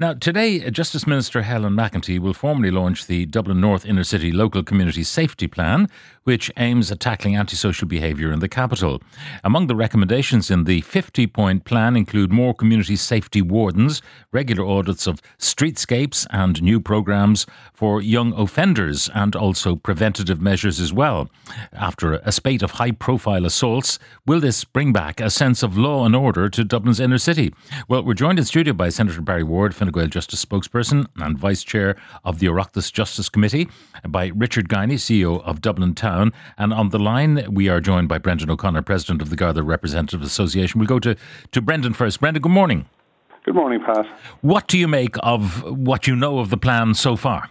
Now, today, Justice Minister Helen McEntee will formally launch the Dublin North Inner City Local Community Safety Plan, which aims at tackling antisocial behaviour in the capital. Among the recommendations in the 50-point plan include more community safety wardens, regular audits of streetscapes and new programmes for young offenders, and also preventative measures as well. After a spate of high-profile assaults, will this bring back a sense of law and order to Dublin's inner city? Well, we're joined in studio by Senator Barry Ward, Fine Gael Justice spokesperson and Vice Chair of the Oireachtas Justice Committee, by Richard Guiney, CEO of Dublin Town, and on the line we are joined by Brendan O'Connor, President of the Garda Representative Association. We'll go to Brendan first. Brendan, good morning. Good morning, Pat. What do you make of what you know of the plan so far?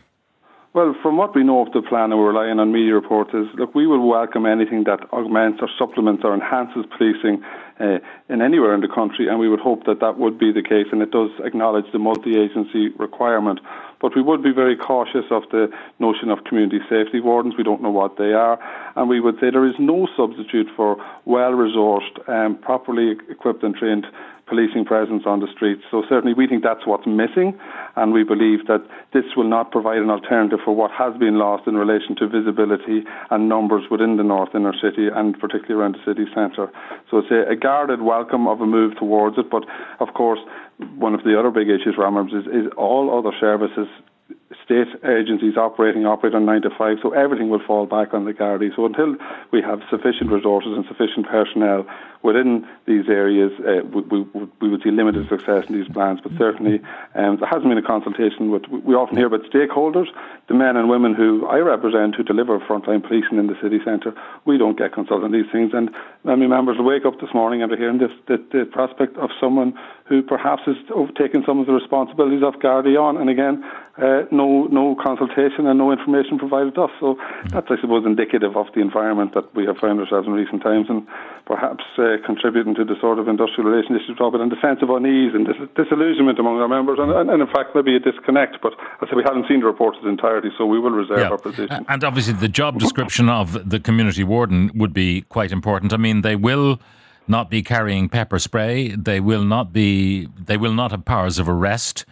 Well, from what we know of the plan, and we're relying on media reports, is, look, we will welcome anything that augments or supplements or enhances policing in anywhere in the country, and we would hope that that would be the case, and it does acknowledge the multi-agency requirement. But we would be very cautious of the notion of community safety wardens. We don't know what they are, and we would say there is no substitute for well-resourced, properly equipped and trained policing presence on the streets. So certainly we think that's what's missing, and we believe that this will not provide an alternative for what has been lost in relation to visibility and numbers within the North Inner City and particularly around the city centre. So it's a guarded welcome of a move towards it, but of course one of the other big issues, Ramams, is all other services, state agencies operate on 9 to 5, so everything will fall back on the Gardaí. So until we have sufficient resources and sufficient personnel within these areas, we would see limited success in these plans. But certainly there hasn't been a consultation with, we often hear about stakeholders, the men and women who I represent who deliver frontline policing in the city centre. We don't get consulted on these things, and many members wake up this morning after hearing this, that the prospect of someone who perhaps has overtaken some of the responsibilities of Gardaí on, and again, no consultation and no information provided us. So that's, I suppose, indicative of the environment that we have found ourselves in recent times, and perhaps contributing to the sort of industrial relations issue problem and the sense of unease and disillusionment among our members, and in fact maybe a disconnect. But I say we haven't seen the reports in entirety, so we will reserve our position. And obviously the job description of the community warden would be quite important. I mean, they will not be carrying pepper spray. They will not have powers of arrest.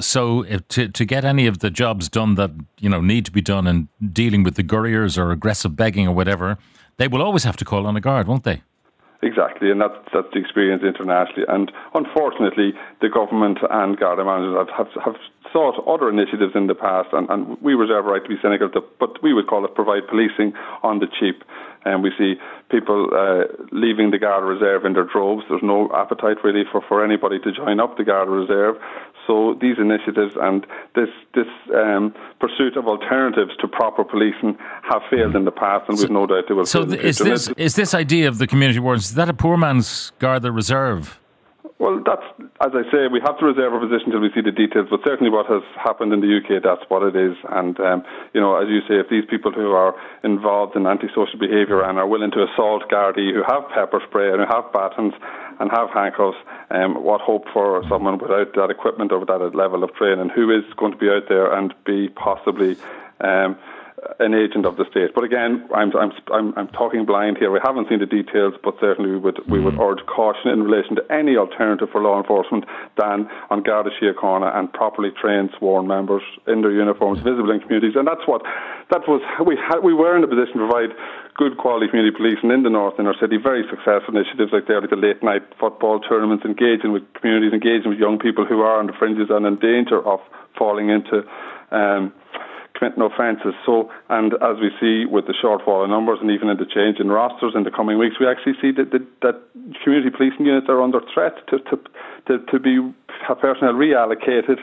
So to get any of the jobs done that need to be done in dealing with the couriers or aggressive begging or whatever, they will always have to call on a guard, won't they? Exactly, and that's the experience internationally. And unfortunately, the government and Garda managers have sought other initiatives in the past, and we reserve the right to be cynical, but we would call it provide policing on the cheap. And we see people leaving the Garda Reserve in their droves. There's no appetite really for anybody to join up the Garda Reserve. So these initiatives and this pursuit of alternatives to proper policing have failed in the past, and we've no doubt they will fail in the future. Is this idea of the community wardens, is that a poor man's Garda Reserve? Well, that's, as I say, we have to reserve our position till we see the details, but certainly what has happened in the UK, that's what it is. And, as you say, if these people who are involved in antisocial behaviour and are willing to assault Gardaí, who have pepper spray and who have batons and have handcuffs, what hope for someone without that equipment or without that level of training who is going to be out there and be possibly an agent of the state? But again, I'm talking blind here. We haven't seen the details, but certainly we would urge caution in relation to any alternative for law enforcement than on Garda Síochána and properly trained sworn members in their uniforms, visible in communities. And we were in a position to provide good quality community policing in the North Inner City. Very successful initiatives like the late night football tournaments, engaging with communities, engaging with young people who are on the fringes and in danger of falling into committing offences. So, and as we see with the shortfall in numbers and even in the change in rosters in the coming weeks, we actually see that community policing units are under threat to have personnel reallocated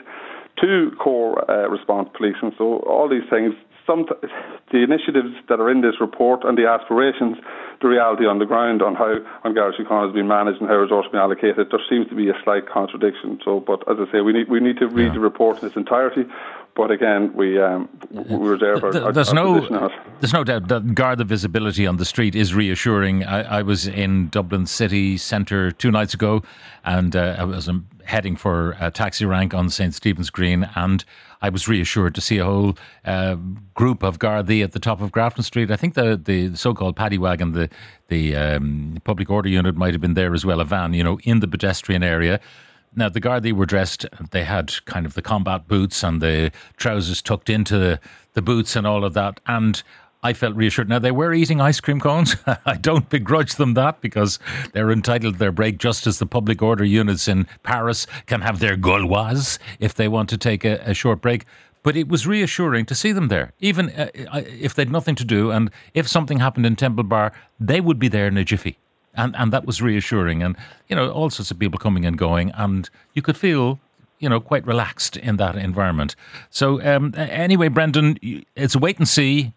to core response policing. So all these things, the initiatives that are in this report and the aspirations, the reality on the ground on how Garda Síochána has been managed and how resources have been allocated, there seems to be a slight contradiction. So, but as I say, we need to read the report in its entirety. But again, we reserve our position on it. There's no doubt that Garda visibility on the street is reassuring. I was in Dublin city centre 2 nights ago, and I was heading for a taxi rank on St. Stephen's Green, and I was reassured to see a whole group of Gardaí at the top of Grafton Street. I think the so-called paddy wagon, the public order unit might have been there as well, a van, you know, in the pedestrian area. Now, the Gardaí were dressed, they had kind of the combat boots and the trousers tucked into the boots and all of that, and I felt reassured. Now, they were eating ice cream cones. I don't begrudge them that, because they're entitled to their break, just as the public order units in Paris can have their Gauloise if they want to take a short break. But it was reassuring to see them there, even if they'd nothing to do, and if something happened in Temple Bar, they would be there in a jiffy. And that was reassuring, and you know, all sorts of people coming and going, and you could feel, you know, quite relaxed in that environment. So anyway, Brendan, it's a wait and see,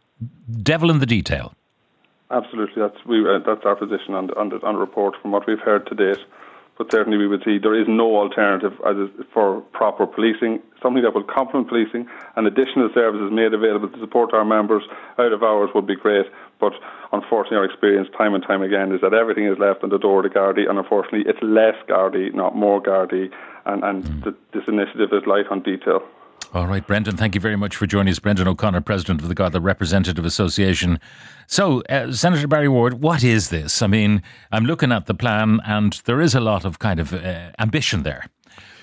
devil in the detail. Absolutely, that's our position on the report from what we've heard to date. But certainly, we would see there is no alternative for proper policing, something that would complement policing, and additional services made available to support our members out of hours would be great. But unfortunately, our experience time and time again is that everything is left on the door of the Gardaí, and unfortunately, it's less Gardaí, not more Gardaí, and this initiative is light on detail. All right, Brendan, thank you very much for joining us. Brendan O'Connor, President of the Garda Representative Association. So, Senator Barry Ward, what is this? I mean, I'm looking at the plan and there is a lot of kind of ambition there.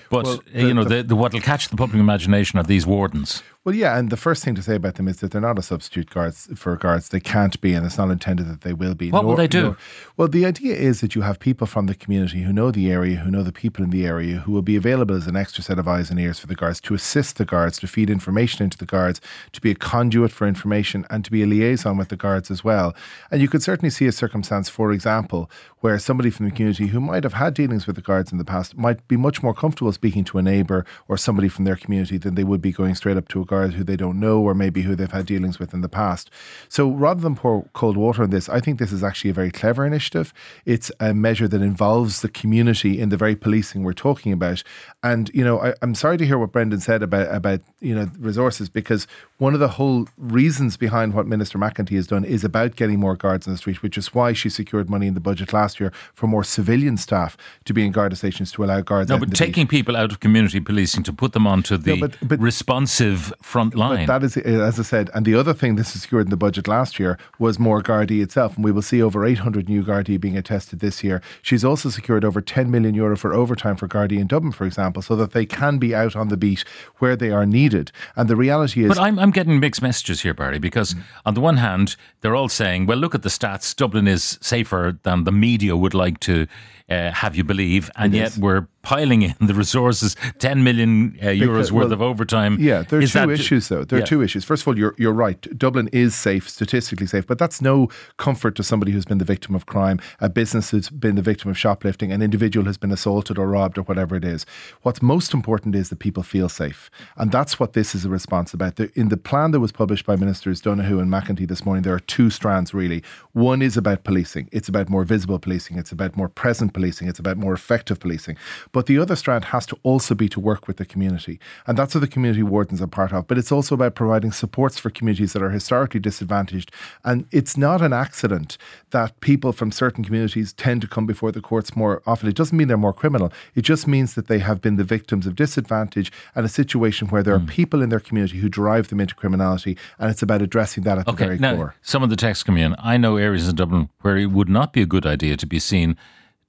But, well, what will catch the public imagination are these wardens. Well, yeah, and the first thing to say about them is that they're not a substitute guards for guards. They can't be, and it's not intended that they will be. What will they do? Well, the idea is that you have people from the community who know the area, who know the people in the area, who will be available as an extra set of eyes and ears for the guards, to assist the guards, to feed information into the guards, to be a conduit for information, and to be a liaison with the guards as well. And you could certainly see a circumstance, for example, where somebody from the community who might have had dealings with the guards in the past might be much more comfortable speaking to a neighbour or somebody from their community than they would be going straight up to a guard who they don't know, or maybe who they've had dealings with in the past. So rather than pour cold water on this, I think this is actually a very clever initiative. It's a measure that involves the community in the very policing we're talking about. And, you know, I'm sorry to hear what Brendan said about you know, resources, because one of the whole reasons behind what Minister McEntee has done is about getting more guards on the street, which is why she secured money in the budget last year for more civilian staff to be in Garda stations to allow guards. No, but taking people out of community policing to put them onto the responsive front line. But that is, as I said, and the other thing this is secured in the budget last year was more Gardaí itself, and we will see over 800 new Gardaí being attested this year. She's also secured over 10 million euro for overtime for Gardaí in Dublin, for example, so that they can be out on the beat where they are needed. And the reality is... But I'm getting mixed messages here, Barry, because on the one hand, they're all saying, well, look at the stats, Dublin is safer than the media would like to have you believe, and yet we're piling in the resources, 10 million euros worth of overtime. Yeah, there are two issues though. There are two issues. First of all, you're right. Dublin is safe, statistically safe, but that's no comfort to somebody who's been the victim of crime, a business who's been the victim of shoplifting, an individual who's been assaulted or robbed or whatever it is. What's most important is that people feel safe. And that's what this is a response about. In the plan that was published by Ministers Donoghue and McEntee this morning, there are two strands really. One is about policing. It's about more visible policing. It's about more present policing. It's about more effective policing. But the other strand has to also be to work with the community. And that's what the community wardens are part of. But it's also about providing supports for communities that are historically disadvantaged. And it's not an accident that people from certain communities tend to come before the courts more often. It doesn't mean they're more criminal. It just means that they have been the victims of disadvantage and a situation where there are people in their community who drive them into criminality. And it's about addressing that at the very core. Some of the texts come in. I know areas in Dublin where it would not be a good idea to be seen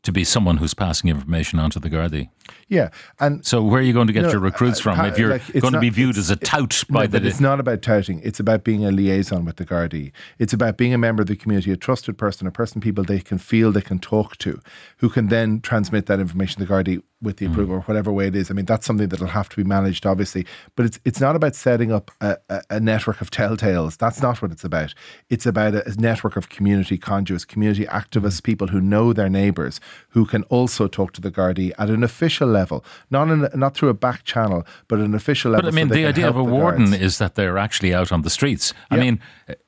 to be someone who's passing information on to the Gardaí. Yeah. And so where are you going to get your recruits from if you're going to be viewed as a tout by the... It's not about touting. It's about being a liaison with the Gardaí. It's about being a member of the community, a trusted person, a person people they can feel they can talk to, who can then transmit that information to the Gardaí with the approval or whatever way it is. I mean, that's something that'll have to be managed, obviously. But it's not about setting up a network of telltales. That's not what it's about. It's about a network of community conduits, community activists, people who know their neighbours, who can also talk to the Gardaí at an official level, not through a back channel, but an official level. But I mean, the idea of a warden is that they're actually out on the streets. Yeah. I mean,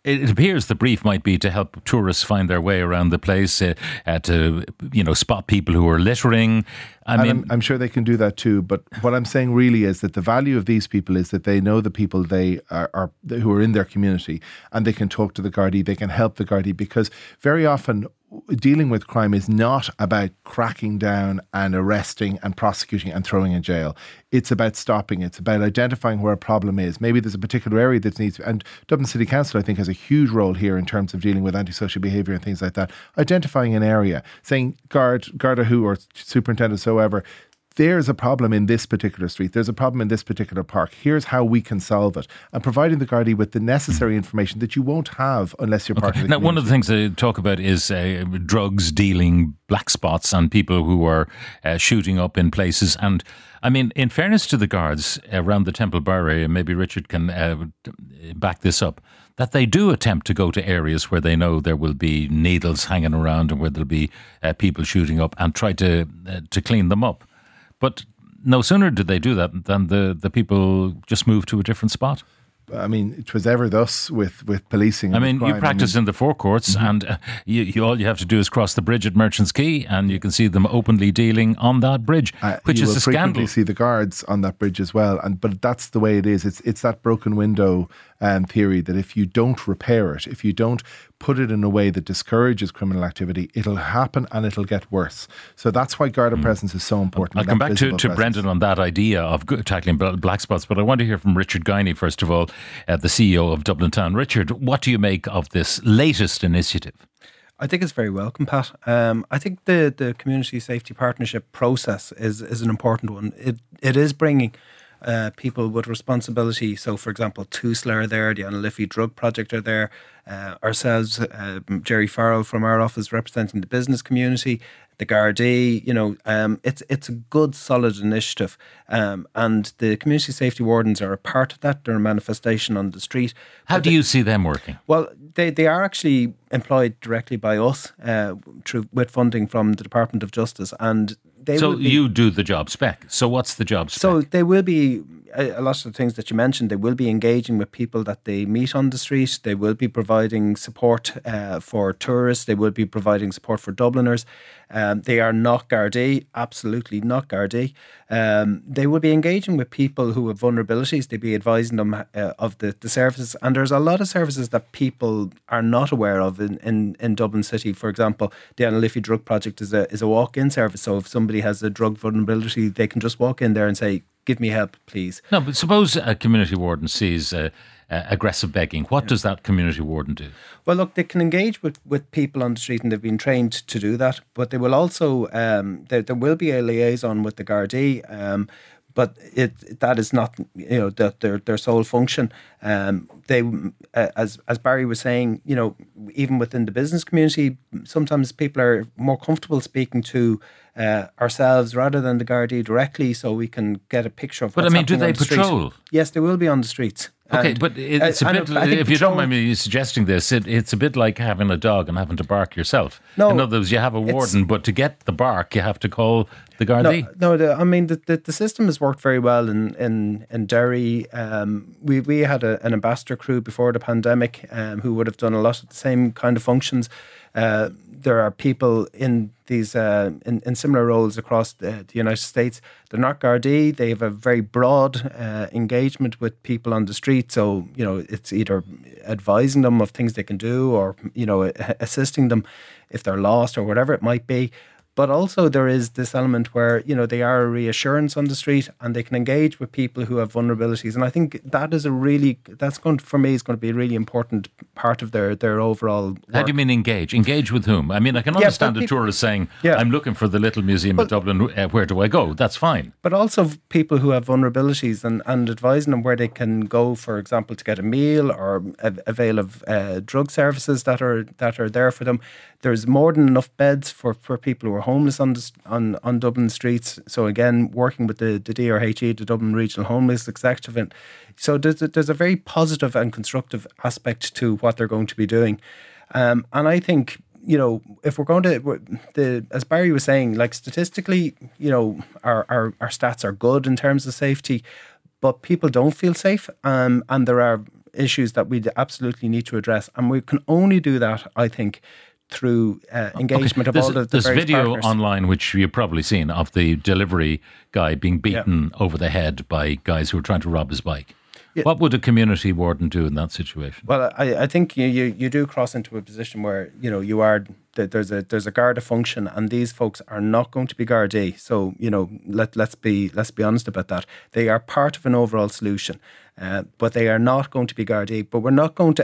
It appears the brief might be to help tourists find their way around the place, to spot people who are littering. I'm sure they can do that too. But what I'm saying really is that the value of these people is that they know the people they are who are in their community, and they can talk to the Gardaí, they can help the Gardaí, because very often dealing with crime is not about cracking down and arresting and prosecuting and throwing in jail. It's about stopping. It's about identifying where a problem is. Maybe there's a particular area that needs, and Dublin City Council, I think, has a huge role here in terms of dealing with antisocial behaviour and things like that. Identifying an area, saying, Garda who, or superintendent, so ever, there's a problem in this particular street. There's a problem in this particular park. Here's how we can solve it. And providing the Gardaí with the necessary information that you won't have unless you're part of the community. Now, one of the things they talk about is drugs dealing black spots and people who are shooting up in places. And I mean, in fairness to the guards around the Temple Bar area, maybe Richard can back this up, that they do attempt to go to areas where they know there will be needles hanging around and where there'll be people shooting up, and try to clean them up. But no sooner did they do that than the people just moved to a different spot. I mean, it was ever thus with policing. I mean, you practice in the forecourts, mm-hmm. and you all you have to do is cross the bridge at Merchants Quay, and you can see them openly dealing on that bridge, which is a scandal. You frequently see the guards on that bridge as well, but that's the way it is. It's that broken window theory that if you don't repair it, if you don't put it in a way that discourages criminal activity, it'll happen and it'll get worse. So that's why Garda presence is so important. I'll come back to Brendan on that idea of tackling black spots, but I want to hear from Richard Guiney, first of all, the CEO of Dublin Town. Richard, what do you make of this latest initiative? I think it's very welcome, Pat. I think the community safety partnership process is an important one. It is bringing people with responsibility. So, for example, Tusla are there, the Anna Liffey Drug Project are there, ourselves, Jerry Farrell from our office representing the business community, the Gardaí. It's a good, solid initiative. And the community safety wardens are a part of that. They're a manifestation on the street. How do you see them working? Well, they are actually employed directly by us with funding from the Department of Justice, and you do the job spec. So what's the job spec? So they will be, a lot of the things that you mentioned, they will be engaging with people that they meet on the street. They will be providing support for tourists. They will be providing support for Dubliners. They are not Gardaí, absolutely not Gardaí. They will be engaging with people who have vulnerabilities. They'll be advising them of the services. And there's a lot of services that people are not aware of in Dublin City. For example, the Anna Liffey Drug Project is a walk-in service. So if somebody has a drug vulnerability, they can just walk in there and say, give me help, please. No, but suppose a community warden sees aggressive begging. What does that community warden do? Well, look, they can engage with people on the street, and they've been trained to do that. But they will also, there will be a liaison with the Gardaí, but that is not, their sole function. They, as Barry was saying, even within the business community, sometimes people are more comfortable speaking to ourselves rather than the Gardaí directly, so we can get a picture of. But what's do they patrol? Yes, they will be on the streets. Okay, but it's a bit, if you don't mind me suggesting this, it's a bit like having a dog and having to bark yourself. No, in other words, you have a warden, but to get the bark, you have to call the Gardaí. The system has worked very well in Derry. We had an ambassador crew before the pandemic who would have done a lot of the same kind of functions. There are people in these in similar roles across the United States. They're not Gardaí. They have a very broad engagement with people on the street. So, it's either advising them of things they can do or, assisting them if they're lost or whatever it might be. But also there is this element where, they are a reassurance on the street, and they can engage with people who have vulnerabilities. And I think that is going to be a really important part of their overall work. How do you mean engage? Engage with whom? I mean, I can understand a tourist saying, I'm looking for the Little Museum at Dublin, where do I go? That's fine. But also people who have vulnerabilities and advising them where they can go, for example, to get a meal or avail of drug services that are there for them. There's more than enough beds for people who are homeless on Dublin streets. So again, working with the DRHE, the Dublin Regional Homeless Executive. And so there's a very positive and constructive aspect to what they're going to be doing. And I think, if we're going to, as Barry was saying, like statistically, our stats are good in terms of safety, but people don't feel safe. And there are issues that we absolutely need to address. And we can only do that, I think, through engagement of all the various partners. There's video online, which you've probably seen, of the delivery guy being beaten over the head by guys who are trying to rob his bike. Yeah. What would a community warden do in that situation? Well, I think you do cross into a position where, you know, you are... There's a Garda function, and these folks are not going to be Gardaí. So, you know, let's be honest about that. They are part of an overall solution, but they are not going to be Gardaí. But we're not going